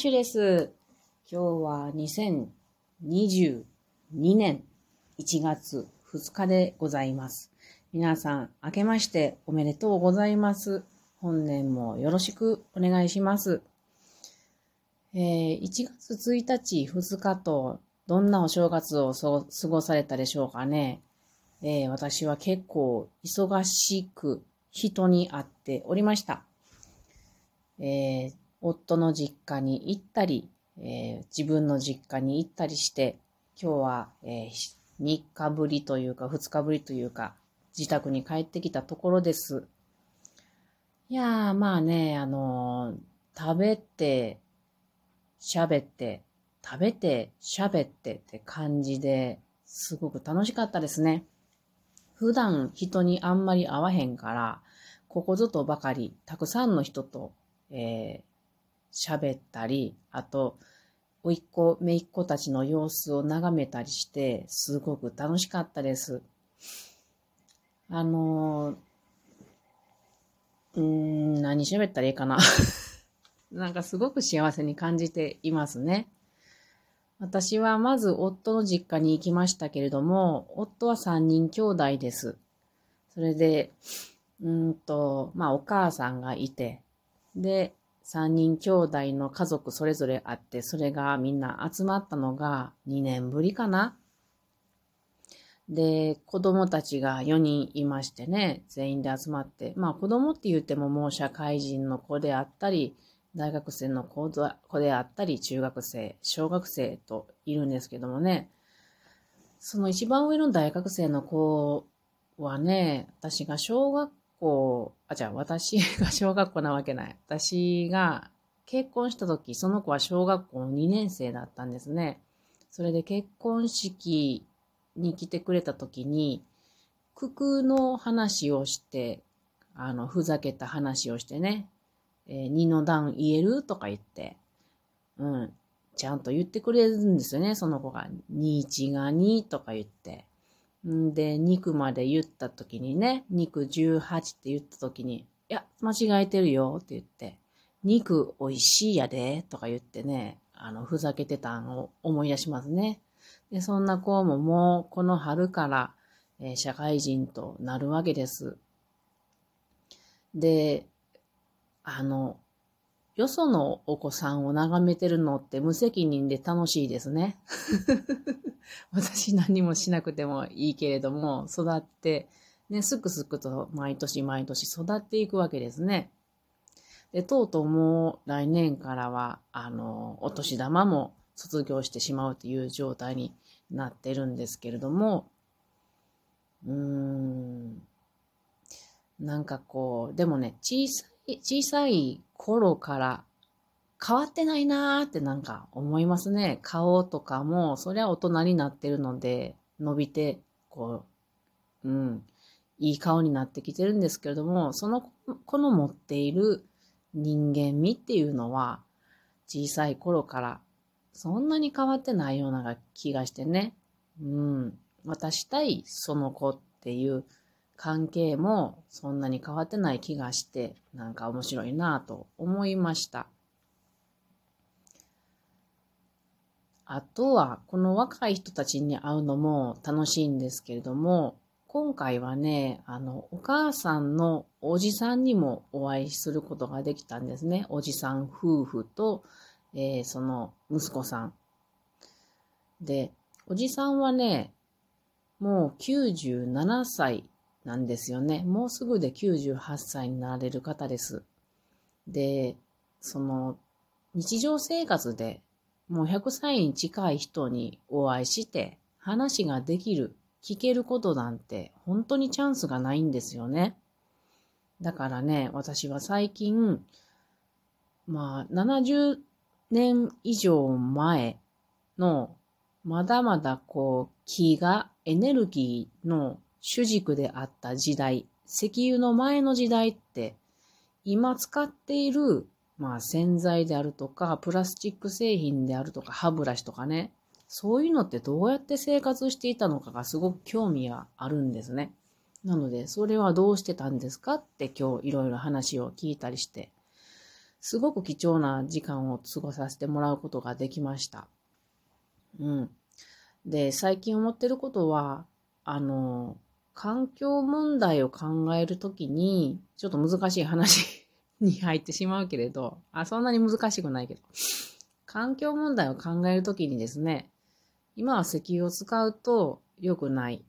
シュです。今日は2022年1月2日でございます。皆さん明けましておめでとうございます。本年もよろしくお願いします。1月1日2日とどんなお正月を過ごされたでしょうかね。私は結構忙しく人に会っておりました。夫の実家に行ったり、自分の実家に行ったりして、今日は、3日ぶりというか2日ぶりというか自宅に帰ってきたところです。いやーまあね、食べて喋って食べて喋ってって感じですごく楽しかったですね。普段人にあんまり会わへんから、ここぞとばかりたくさんの人と喋ったり、あと甥っ子姪っ子たちの様子を眺めたりしてすごく楽しかったです。何喋ったらいいかななんかすごく幸せに感じていますね。私はまず夫の実家に行きましたけれども、夫は3人兄弟です。それでお母さんがいて、で、3人兄弟の家族それぞれあって、それがみんな集まったのが2年ぶりかな。で、子供たちが4人いましてね、全員で集まって、子供って言ってももう社会人の子であったり、大学生の子であったり、中学生、小学生といるんですけどもね、その一番上の大学生の子はね、私が小学校なわけない。私が結婚した時、その子は小学校2年生だったんですね。それで結婚式に来てくれた時に、九九の話をして、ふざけた話をしてね、二の段言えるとか言って、ちゃんと言ってくれるんですよね、その子が。21が2とか言って。で、肉まで言ったときにね、肉18って言ったときに、いや、間違えてるよって言って、肉おいしいやでとか言ってね、ふざけてたのを思い出しますね。で、そんな子ももうこの春から、社会人となるわけです。で、よそのお子さんを眺めてるのって無責任で楽しいですね。私何もしなくてもいいけれども、育って、ね、すくすくと毎年毎年育っていくわけですね。で、とうとうもう来年からは、お年玉も卒業してしまうという状態になってるんですけれども、なんかこう、でもね、小さい頃から変わってないなーってなんか思いますね。顔とかも、そりゃ大人になってるので、伸びて、いい顔になってきてるんですけれども、その子の持っている人間味っていうのは、小さい頃からそんなに変わってないような気がしてね。私対その子っていう関係もそんなに変わってない気がして、なんか面白いなぁと思いました。あとは、この若い人たちに会うのも楽しいんですけれども、今回はね、お母さんのおじさんにもお会いすることができたんですね。おじさん夫婦と、その息子さん。で、おじさんはね、もう97歳なんですよね。もうすぐで98歳になれる方です。で、その日常生活で、もう100歳に近い人にお会いして話ができる、聞けることなんて本当にチャンスがないんですよね。だからね、私は最近、70年以上前のまだまだ気がエネルギーの主軸であった時代、石油の前の時代って今使っている洗剤であるとか、プラスチック製品であるとか、歯ブラシとかね、そういうのってどうやって生活していたのかがすごく興味があるんですね。なので、それはどうしてたんですかって今日いろいろ話を聞いたりして、すごく貴重な時間を過ごさせてもらうことができました。うん。で、最近思ってることは、環境問題を考えるときに、ちょっと難しい話に入ってしまうけれど、そんなに難しくないけど、環境問題を考えるときにですね、今は石油を使うと良くないっ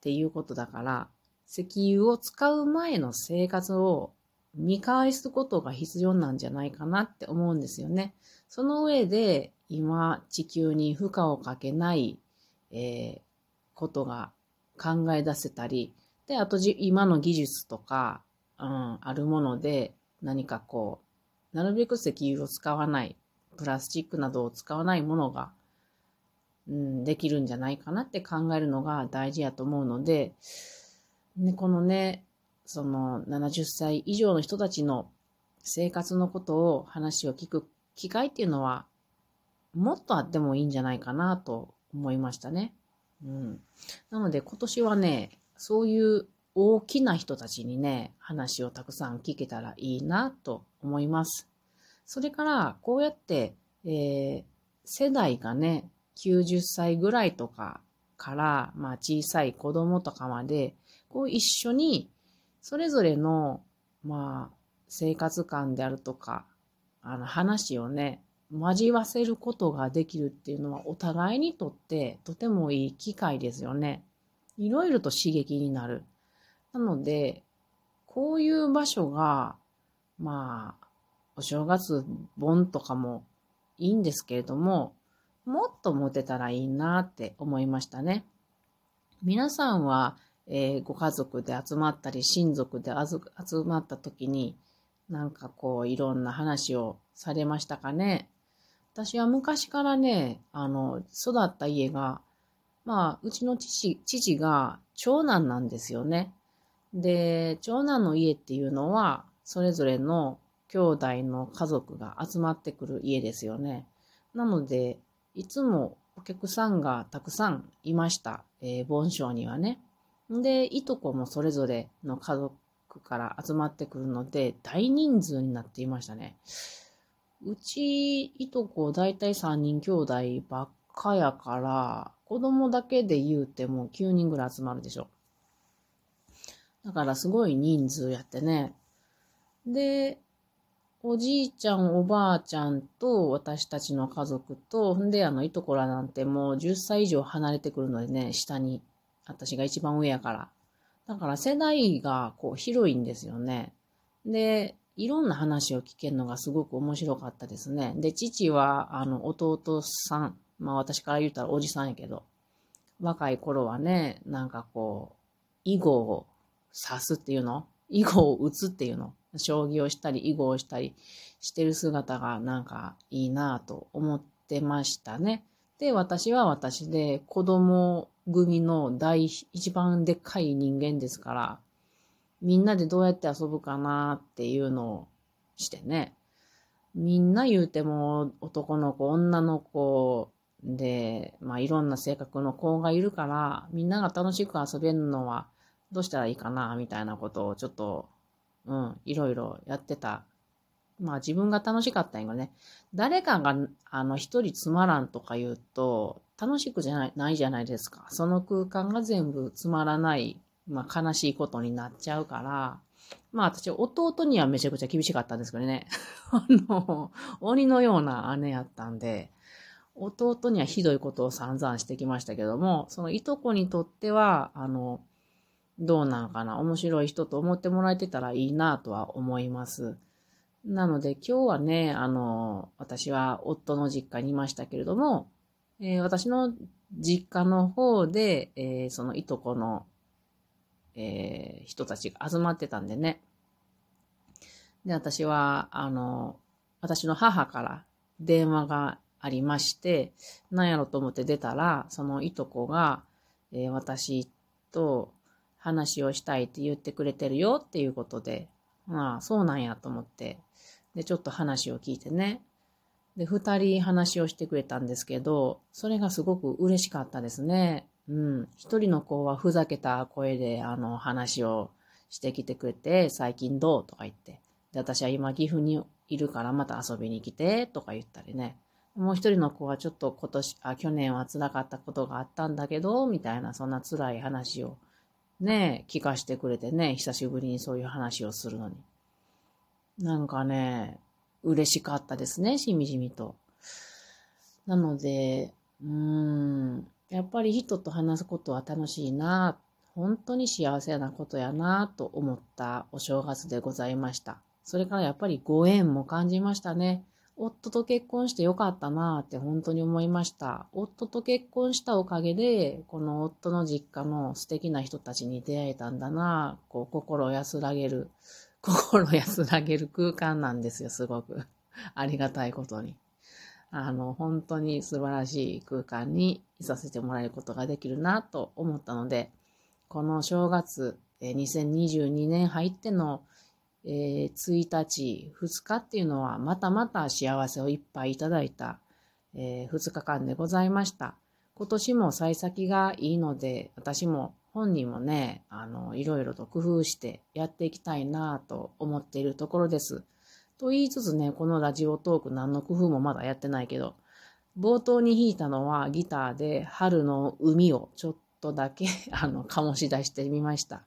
ていうことだから、石油を使う前の生活を見返すことが必要なんじゃないかなって思うんですよね。その上で今地球に負荷をかけない、ことが考え出せたり、で、あと今の技術とか、あるもので何かこう、なるべく石油を使わない、プラスチックなどを使わないものが、できるんじゃないかなって考えるのが大事やと思うので、ね、このね、その70歳以上の人たちの生活のことを話を聞く機会っていうのはもっとあってもいいんじゃないかなと思いましたね。なので今年はね、そういう大きな人たちにね、話をたくさん聞けたらいいなと思います。それからこうやって、世代がね、90歳ぐらいとかから、小さい子供とかまでこう一緒にそれぞれの、生活感であるとか、話をね、交わせることができるっていうのはお互いにとってとてもいい機会ですよね。いろいろと刺激になる。なので、こういう場所が、お正月盆とかもいいんですけれども、もっと持てたらいいなって思いましたね。皆さんは、ご家族で集まったり親族で集まった時になんかこういろんな話をされましたかね。私は昔からね、育った家が、うちの父が長男なんですよね。で、長男の家っていうのはそれぞれの兄弟の家族が集まってくる家ですよね。なのでいつもお客さんがたくさんいました、盆栽にはね。で、いとこもそれぞれの家族から集まってくるので、大人数になっていましたね。うち、いとこだいたい3人兄弟ばっかやから、子供だけで言うても9人ぐらい集まるでしょ。だからすごい人数やってね。で、おじいちゃん、おばあちゃんと私たちの家族と、で、いとこらなんてもう10歳以上離れてくるのでね、下に。私が一番上やから。だから世代がこう広いんですよね。で、いろんな話を聞けるのがすごく面白かったですね。で、父は弟さん、私から言ったらおじさんやけど、若い頃はね、なんかこう、囲碁を指すっていうの？囲碁を打つっていうの？将棋をしたり囲碁をしたりしてる姿がなんかいいなぁと思ってましたね。で、私は私で子供組の一番でっかい人間ですから、みんなでどうやって遊ぶかなっていうのをしてね。みんな言うても男の子、女の子で、いろんな性格の子がいるから、みんなが楽しく遊べるのはどうしたらいいかなみたいなことをちょっと、いろいろやってた。自分が楽しかったんやね。誰かが、一人つまらんとか言うと、楽しくじゃないじゃないですか。その空間が全部つまらない、悲しいことになっちゃうから、私、弟にはめちゃくちゃ厳しかったんですけどね。鬼のような姉やったんで、弟にはひどいことを散々してきましたけども、そのいとこにとっては、どうなんかな、面白い人と思ってもらえてたらいいなとは思います。なので今日はね、私は夫の実家にいましたけれども、私の実家の方で、そのいとこの、人たちが集まってたんでね。で、私は、私の母から電話がありまして、なんやろと思って出たら、そのいとこが、私と話をしたいって言ってくれてるよっていうことで、そうなんやと思って。で、ちょっと話を聞いてね。で、2人話をしてくれたんですけど、それがすごく嬉しかったですね。1人の子はふざけた声で、話をしてきてくれて、最近どうとか言って。で、私は今岐阜にいるからまた遊びに来てとか言ったりね。もう一人の子はちょっと去年は辛かったことがあったんだけど、みたいなそんな辛い話をね、聞かしてくれてね、久しぶりにそういう話をするのに。なんかね、嬉しかったですね、しみじみと。なので、やっぱり人と話すことは楽しいな、本当に幸せなことやなと思ったお正月でございました。それからやっぱりご縁も感じましたね。夫と結婚してよかったなって本当に思いました。夫と結婚したおかげで、この夫の実家の素敵な人たちに出会えたんだな、こう心安らげる空間なんですよ、すごく。ありがたいことに。本当に素晴らしい空間にいさせてもらえることができるなと思ったので、この正月、2022年入っての、1日、2日っていうのはまたまた幸せをいっぱいいただいた、2日間でございました。今年も幸先がいいので、私も本人もね、いろいろと工夫してやっていきたいなと思っているところです。と言いつつね、このラジオトーク何の工夫もまだやってないけど、冒頭に弾いたのはギターで春の海をちょっとだけ醸し出してみました。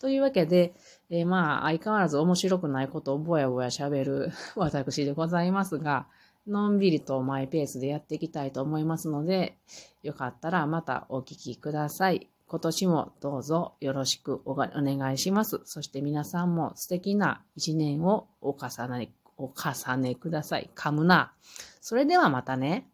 というわけで、相変わらず面白くないことをぼやぼや喋る私でございますが、のんびりとマイペースでやっていきたいと思いますので、よかったらまたお聞きください。今年もどうぞよろしくお願いします。そして皆さんも素敵な一年をお重ねください。噛むな。それではまたね。